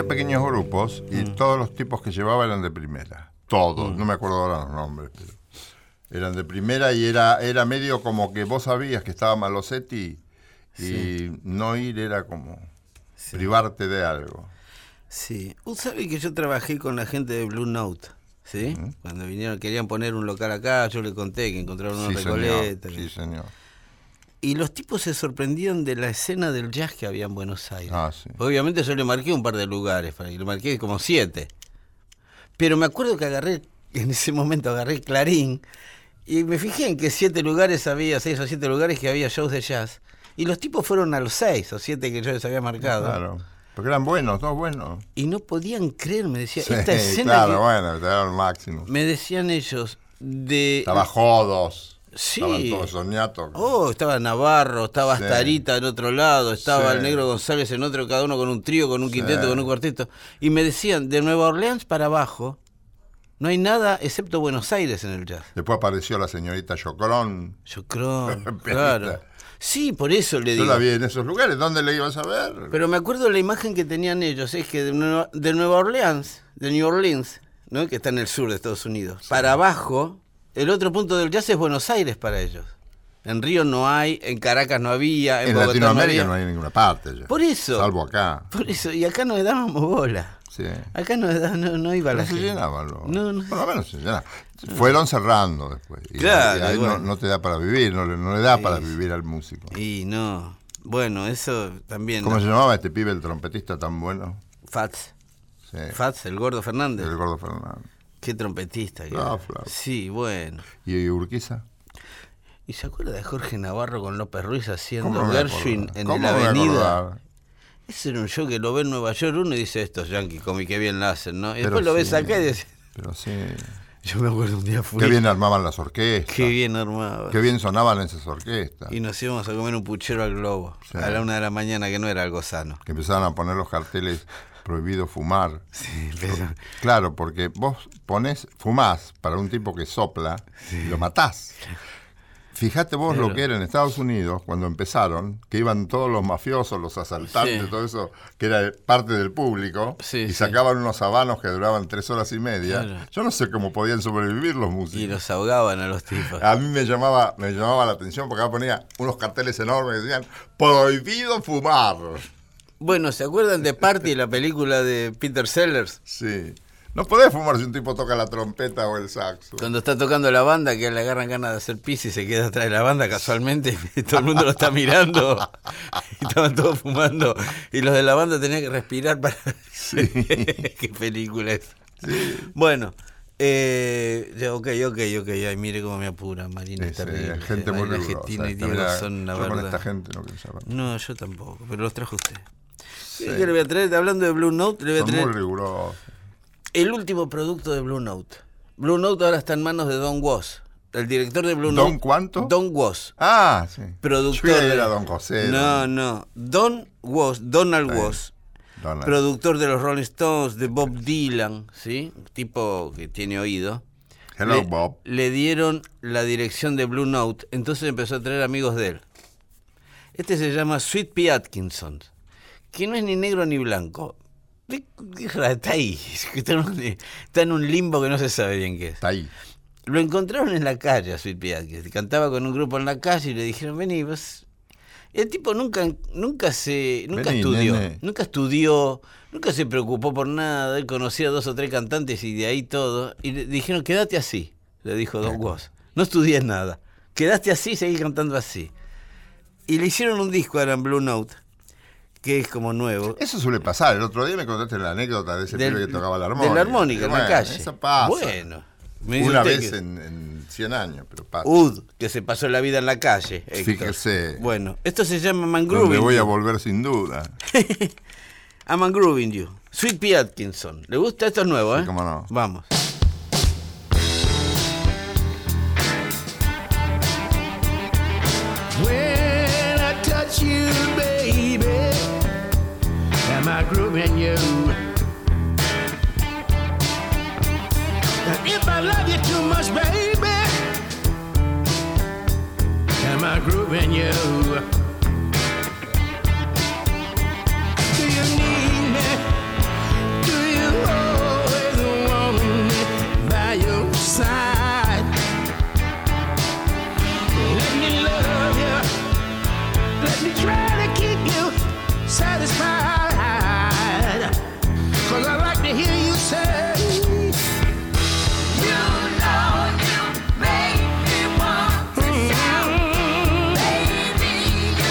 pequeños grupos y mm. todos los tipos que llevaba eran de primera. Todos, mm. no me acuerdo ahora los nombres, pero eran de primera y era, era medio como que vos sabías que estaba Malosetti y sí. no ir era como sí. privarte de algo. Sí. Vos sabés que yo trabajé con la gente de Blue Note, ¿sí? Mm. Cuando vinieron, querían poner un local acá, yo le conté que encontraron una sí, Recoleta. Señor. Sí, señor. Y los tipos se sorprendían de la escena del jazz que había en Buenos Aires. Ah, sí. Obviamente yo le marqué un par de lugares, para le marqué como siete. Pero me acuerdo que agarré, en ese momento agarré Clarín, y me fijé en que siete lugares había, seis o siete lugares que había shows de jazz. Y los tipos fueron a los seis o siete que yo les había marcado. Claro, porque eran buenos, todos buenos. Y no podían creer, me decían, sí, esta escena... claro, que... bueno, era el máximo. Me decían ellos de... Tabajodos. Sí. Estaban todos soñatos. Oh, estaba Navarro, estaba sí. Astarita en otro lado, estaba sí. el Negro González en otro, cada uno con un trío, con un quinteto, sí. con un cuarteto. Y me decían, de Nueva Orleans para abajo, no hay nada excepto Buenos Aires en el jazz. Después apareció la señorita Chocron. Chocron, claro. Sí, por eso le digo. Yo la vi en esos lugares, ¿dónde le ibas a ver? Pero me acuerdo la imagen que tenían ellos, es que de Nueva, de Nueva Orleans, de New Orleans, ¿no? que está en el sur de Estados Unidos, sí. para abajo... El otro punto del jazz es Buenos Aires para ellos. En Río no hay, en Caracas no había, en, en Bogotá Latinoamérica no había. No hay en ninguna parte. Ya. Por eso. Salvo acá. Por eso, y acá nos dábamos bola. Sí. Acá no, no, no iba la gente. No se llenaban los... No, no. Por lo menos se llenaban. No. Fueron cerrando después. Y claro. Y ahí bueno. no, no te da para vivir, no, no le da sí. para vivir al músico. Y no. Bueno, eso también... ¿Cómo no. se llamaba este pibe, el trompetista tan bueno? Fats. Sí. Fats, el Gordo Fernández. El Gordo Fernández. Qué trompetista. Que no, sí, bueno. ¿Y Urquiza? ¿Y se acuerda de Jorge Navarro con López Ruiz haciendo Gershwin en la avenida? Ese era un show que lo ve en Nueva York uno y dice, estos yanquis comi que bien la hacen, ¿no? Y pero después lo sí, ves acá y dices... Pero sí... Yo me acuerdo un día fui... Qué bien armaban las orquestas. Qué bien armaban. Qué bien sonaban esas orquestas. Y nos íbamos a comer un puchero al Globo, sí, a la una de la mañana, que no era algo sano. Que empezaban a poner los carteles, prohibido fumar. Sí, pero... Claro, porque vos ponés, fumás para un tipo que sopla, sí, y lo matás. Fíjate vos, claro, lo que era en Estados Unidos, cuando empezaron, que iban todos los mafiosos, los asaltantes, sí, todo eso, que era parte del público, sí, y sacaban, sí, unos sabanos que duraban tres horas y media. Claro. Yo no sé cómo podían sobrevivir los músicos. Y los ahogaban a los tipos. A mí me llamaba, me llamaba la atención porque acá ponía unos carteles enormes que decían, prohibido fumar. Bueno, ¿se acuerdan de Party, la película de Peter Sellers? Sí. No podés fumar si un tipo toca la trompeta o el saxo. Cuando está tocando la banda, que le agarran ganas de hacer pis y se queda atrás de la banda casualmente, y todo el mundo lo está mirando, y estaban todos fumando, y los de la banda tenían que respirar para... Sí. Qué película es. Sí. Bueno, eh, ok, ok, ok, ay, mire cómo me apura Marina. Sí, esta sí, película, gente muy rigurosa. Y Diego mira, son la yo verdad. Con esta gente no pensaba. No, yo tampoco, pero los trajo usted. Sí. ¿Qué le voy a traer? Hablando de Blue Note, le voy a traer... Son muy rigurosos. El último producto de Blue Note. Blue Note ahora está en manos de Don Was. El director de Blue Note. ¿Don cuánto? Don Was. Ah, sí. Productor. Yo era de... Don José. No, no. Don Was, Donald Was. Donald. Productor de los Rolling Stones, de Bob Dylan, ¿sí? Un tipo que tiene oído. Hello, le, Bob. Le dieron la dirección de Blue Note, entonces empezó a traer amigos de él. Este se llama Sweet Pea Atkinson, que no es ni negro ni blanco. Está ahí, está en un limbo que no se sabe bien qué es. Está ahí. Lo encontraron en la calle a Sweet Pea, que cantaba con un grupo en la calle y le dijeron, vení, vos. El tipo nunca, nunca se, nunca vení, estudió, nene. nunca estudió, nunca se preocupó por nada, él conocía a dos o tres cantantes y de ahí todo, y le dijeron, quédate así, le dijo Don Woz, no estudies nada, quedaste así, seguí cantando así. Y le hicieron un disco ahora en Blue Note, que es como nuevo. Eso suele pasar. El otro día me contaste la anécdota de ese pibe que tocaba la armónica. De la armónica, bueno, en la calle. Eso pasa. Bueno. Una vez que... en, en cien años, pero pasa. Ud, que se pasó la vida en la calle, Héctor. Fíjese. Bueno, esto se llama Mangrooving. Me voy a volver sin duda. A Mangrooving You. Sweet Pea Atkinson. ¿Le gusta? Esto es nuevo, ¿eh? Sí, cómo no. Vamos. When I touch you, baby, am I grooving you? And if I love you too much, baby, am I grooving you? Do you need me? Do you always want me by your side? Let me love you. Let me try to keep you satisfied. Hear you say, you know you make me want to shout, mm-hmm. Baby, you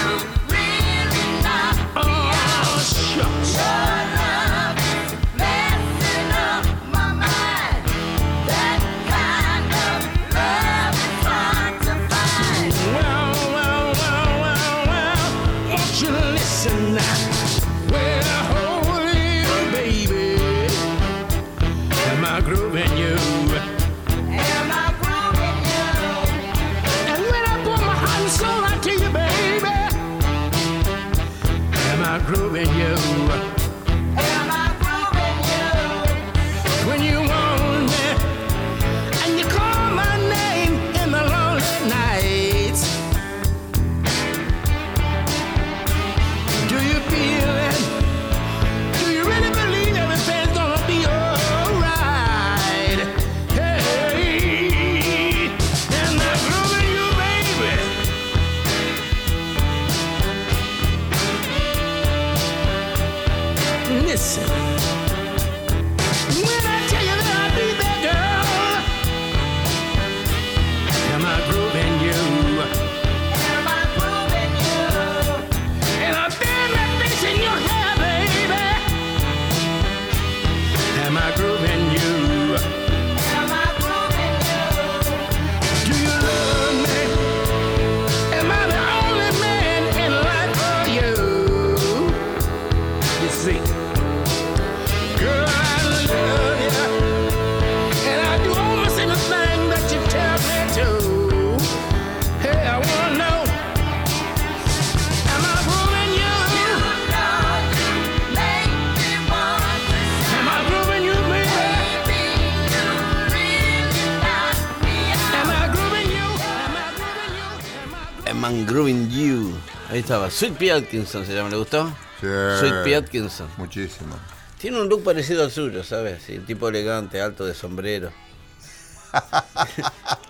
Man Grooving You. Ahí estaba. Sweet Pea Atkinson se llama, ¿le gustó? Sí. Sweet Pea Atkinson. Muchísimo. Tiene un look parecido al suyo, ¿sabes? Sí, un tipo elegante, alto, de sombrero.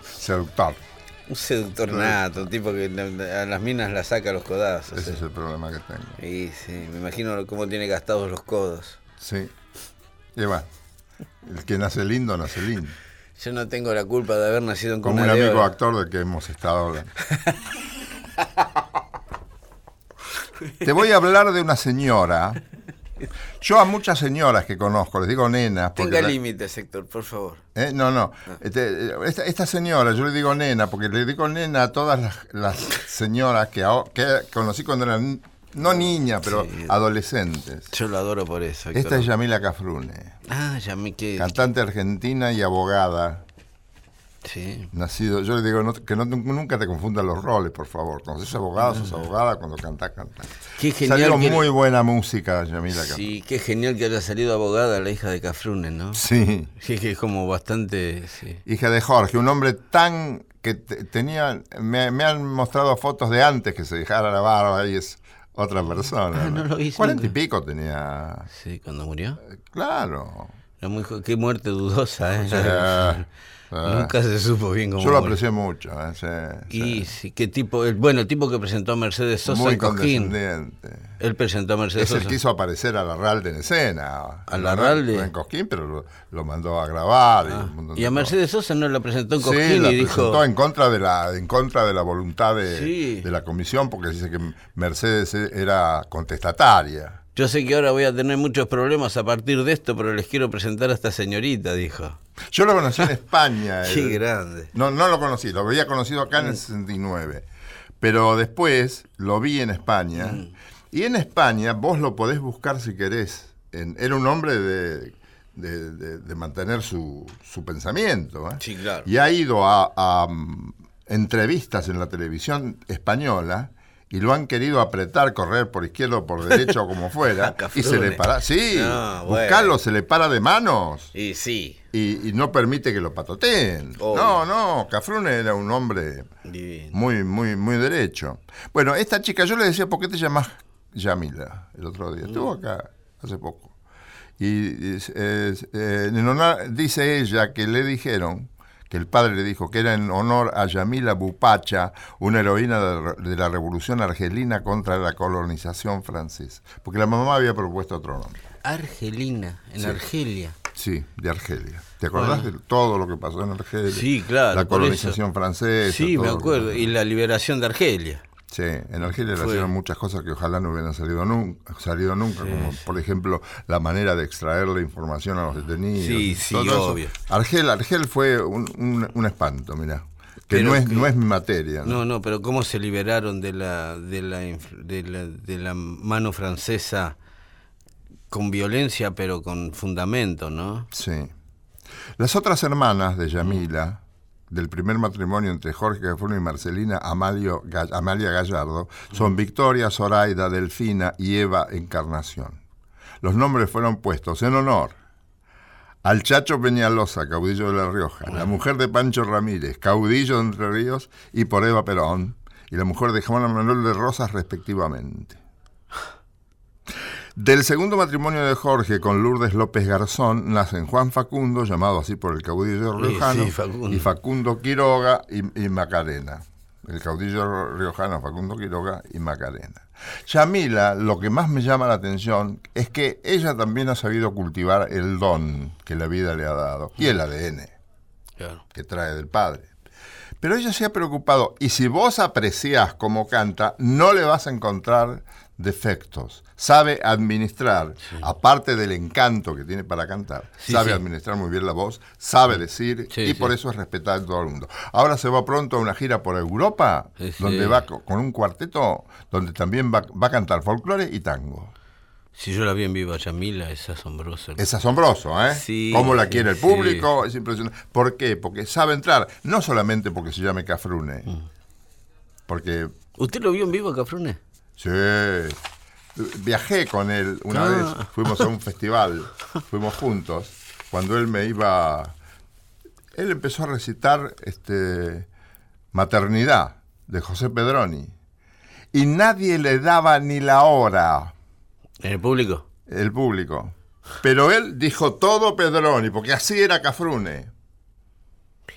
Seductor. Un seductor nato, un tipo que a las minas la saca a los codazos. Ese, ¿sí?, es el problema que tengo. Y sí, me imagino cómo tiene gastados los codos. Sí. Y bueno, el que nace lindo, nace lindo. Yo no tengo la culpa de haber nacido en cuna de oro. Como un amigo actor del que hemos estado hablando. Te voy a hablar de una señora. Yo a muchas señoras que conozco, les digo nenas. Tenga límites, Héctor, por favor. ¿Eh? No, no. no. Este, esta, esta señora, yo le digo nena, porque le digo nena a todas las, las señoras que, que conocí cuando eran, no niñas, pero sí, adolescentes. Yo lo adoro por eso, Héctor. Esta es Yamila Cafrune. Ah, Yamila. Cantante argentina y abogada. Sí. Nacido, yo le digo no, que no, nunca te confundan los roles, por favor. Cuando sos abogado, sos abogada, cuando cantás, cantás. Qué genial. Salió que muy le... buena música, Yamila. Sí, qué genial que haya salido abogada la hija de Cafrune, ¿no? Sí. Sí, que es como bastante. Sí. Hija de Jorge, un hombre tan que te, tenía. Me, me han mostrado fotos de antes que se dejara la barba y es otra persona. Ah, no lo hice. Cuarenta y pico tenía. Sí, cuando murió. Claro. Era muy, qué muerte dudosa, ¿eh? O sea, ah, nunca se supo bien cómo. Yo lo aprecié mucho. ¿eh? Sí, y sí. Sí, qué tipo, el, bueno, el tipo que presentó a Mercedes Sosa. Muy condescendiente. Él presentó a Mercedes es Sosa. Es el que hizo aparecer a Larralde en escena. A Larralde. En Cosquín, pero lo, lo mandó a grabar. Ah, y, un montón de y a Mercedes cosas. Sosa no la presentó en Cosquín, sí, y la dijo. Presentó en contra de la, en contra de la voluntad de, sí. de la comisión, porque dice que Mercedes era contestataria. Yo sé que ahora voy a tener muchos problemas a partir de esto, pero les quiero presentar a esta señorita, dijo. Yo lo conocí en España. Qué el, grande. No, no lo conocí, lo había conocido acá en el sesenta y nueve. Pero después lo vi en España. Mm. Y en España vos lo podés buscar si querés. En, era un hombre de, de, de, de mantener su, su pensamiento. ¿eh? Sí, claro. Y ha ido a, a um, entrevistas en la televisión española. Y lo han querido apretar, correr por izquierda o por derecha o como fuera. Y se le para. Sí, no, bueno. Buscarlo, se le para de manos. Y sí. Y, y no permite que lo patoteen. Obvio. No, no, Cafrune era un hombre divino. Muy, muy, muy derecho. Bueno, esta chica, yo le decía, ¿por qué te llamás Yamila? El otro día. Estuvo acá hace poco. Y eh, eh, en honor, dice ella que le dijeron. Que el padre le dijo que era en honor a Yamila Bupacha, una heroína de, de la revolución argelina contra la colonización francesa. Porque la mamá había propuesto otro nombre. Argelina, en sí. Argelia. Sí, de Argelia. ¿Te acordás bueno. de todo lo que pasó en Argelia? Sí, claro. La colonización francesa. Sí, me acuerdo. Que... Y la liberación de Argelia. Sí, en Argelia le hicieron muchas cosas que ojalá no hubieran salido nunca, salido nunca sí, como sí. por ejemplo la manera de extraerle información a los detenidos. Sí, sí, obvio. Argel, Argel fue un, un, un espanto, mirá, que pero no es que, no es mi materia. ¿no? no, no, pero cómo se liberaron de la de la de la, de la mano francesa con violencia, pero con fundamento, ¿no? Sí. Las otras hermanas de Yamila. Del primer matrimonio entre Jorge Cafrune y Marcelina Amalio, Gall- Amalia Gallardo, son Victoria, Zoraida, Delfina y Eva Encarnación. Los nombres fueron puestos en honor al Chacho Peñalosa, caudillo de La Rioja, bueno. la mujer de Pancho Ramírez, caudillo de Entre Ríos, y por Eva Perón, y la mujer de Juan Manuel de Rosas, respectivamente. Del segundo matrimonio de Jorge con Lourdes López Garzón nacen Juan Facundo, llamado así por el caudillo riojano, sí, sí, Facundo. y Facundo Quiroga y, y Macarena. El caudillo riojano, Facundo Quiroga y Macarena. Yamila, lo que más me llama la atención es que ella también ha sabido cultivar el don que la vida le ha dado y el A D N claro. que trae del padre. Pero ella se ha preocupado, y si vos apreciás cómo canta, no le vas a encontrar defectos. Sabe administrar, sí. aparte del encanto que tiene para cantar, sí, sabe sí. administrar muy bien la voz, sabe decir, sí, y sí. por eso es respetada en todo el mundo. Ahora se va pronto a una gira por Europa, sí, donde sí. va con un cuarteto, donde también va, va a cantar folclore y tango. Si yo la vi en vivo a Yamila, es asombroso. Es asombroso, ¿eh? Sí, cómo la quiere el público, sí. es impresionante. ¿Por qué? Porque sabe entrar, no solamente porque se llame Cafrune, mm. porque... ¿Usted lo vio en vivo a Cafrune? Sí... Viajé con él una ah. vez, fuimos a un festival, fuimos juntos, cuando él me iba, él empezó a recitar este Maternidad de José Pedroni. Y nadie le daba ni la hora. ¿El público? El público. Pero él dijo todo Pedroni, porque así era Cafrune.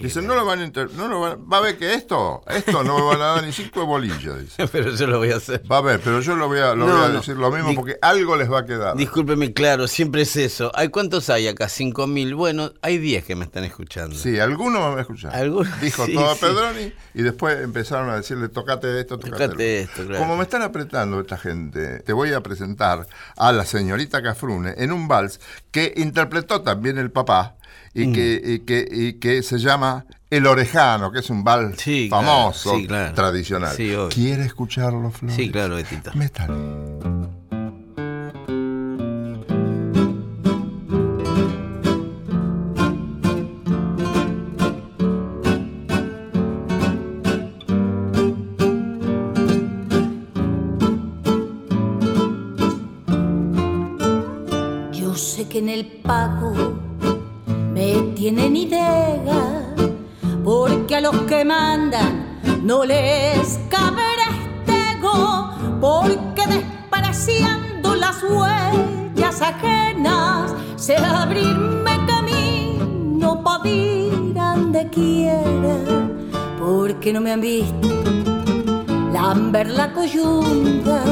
Dice, no lo van a inter... no lo van... va a ver que esto, esto no me van a dar ni cinco bolillas, dice. Pero yo lo voy a hacer. Va a ver, pero yo lo voy a, lo no, voy a no. decir lo mismo Dis... porque algo les va a quedar. Discúlpeme, claro, siempre es eso. ¿Hay cuántos hay acá? Cinco mil. Bueno, hay diez que me están escuchando. Sí, algunos me van a escuchar. ¿Algunos? Dijo sí, todo a sí. Pedroni y después empezaron a decirle, tocate esto, tocate, tocate esto. Claro. Como me están apretando esta gente, te voy a presentar a la señorita Cafrune en un vals que interpretó también el papá. Y, mm. que, y, que, y que se llama El Orejano, que es un vals sí, famoso, claro, sí, claro. tradicional. Sí, ¿quiere escucharlo, Flores? Sí, claro, Betita. Metal. Yo sé que en el pago tienen idea, porque a los que mandan no les caberá estego, porque despareciendo las huellas ajenas se abrirme camino para ir a donde quiera, porque no me han visto lamber la coyunda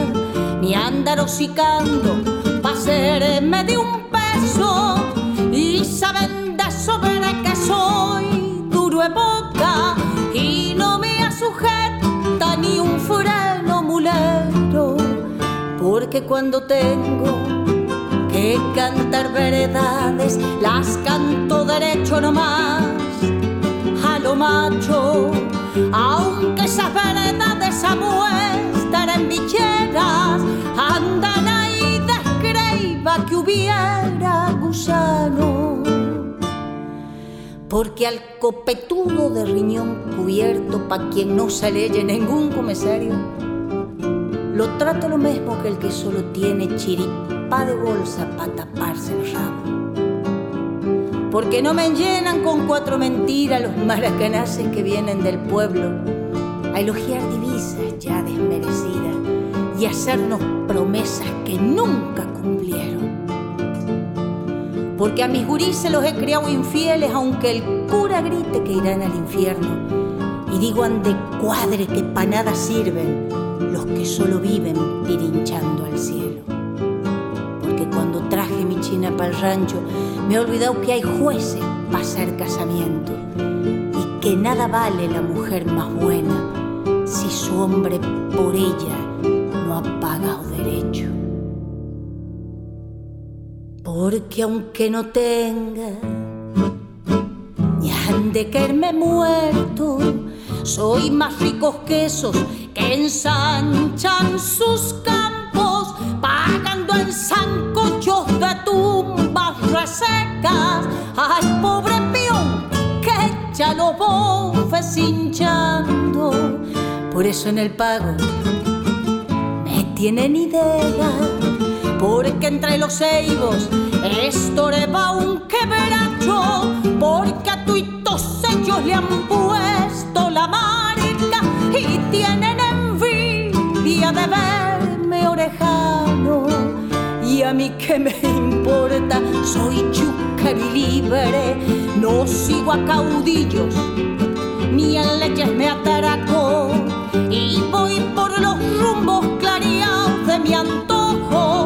ni andar hocicando para hacerme de un peso, y saben sobre que soy duro de boca y no me asujeta ni un freno mulero, porque cuando tengo que cantar veredades las canto derecho nomás a lo macho, aunque esas veredades a muestra en bicheras andan ahí descreiva que hubiera gusano. Porque al copetudo de riñón cubierto, pa' quien no se le eche ningún comisario, lo trato lo mismo que el que solo tiene chiripá de bolsa pa' taparse el rabo. Porque no me llenan con cuatro mentiras los maracanaces que vienen del pueblo a elogiar divisas ya desmerecidas y hacernos promesas que nunca cumplieron. Porque a mis gurises los he criado infieles, aunque el cura grite que irán al infierno. Y digo ande cuadre que pa' nada sirven los que solo viven pirinchando al cielo. Porque cuando traje mi china pa'l rancho, me he olvidado que hay jueces pa' hacer casamiento. Y que nada vale la mujer más buena si su hombre por ella no ha pagado derecho. Porque aunque no tenga ni han de caerme muerto, soy más ricos que esos que ensanchan sus campos, pagando en sancochos de tumbas resecas al pobre peón que echa los bofes hinchando. Por eso en el pago me tienen idea, porque entre los ceibos estorba un quebracho, porque a tuitos ellos le han puesto la marca y tienen envidia de verme orejano. Y a mí qué me importa, soy chúcar y libre, no sigo a caudillos ni en leyes me atraco, y voy por los rumbos clareados de mi antojo.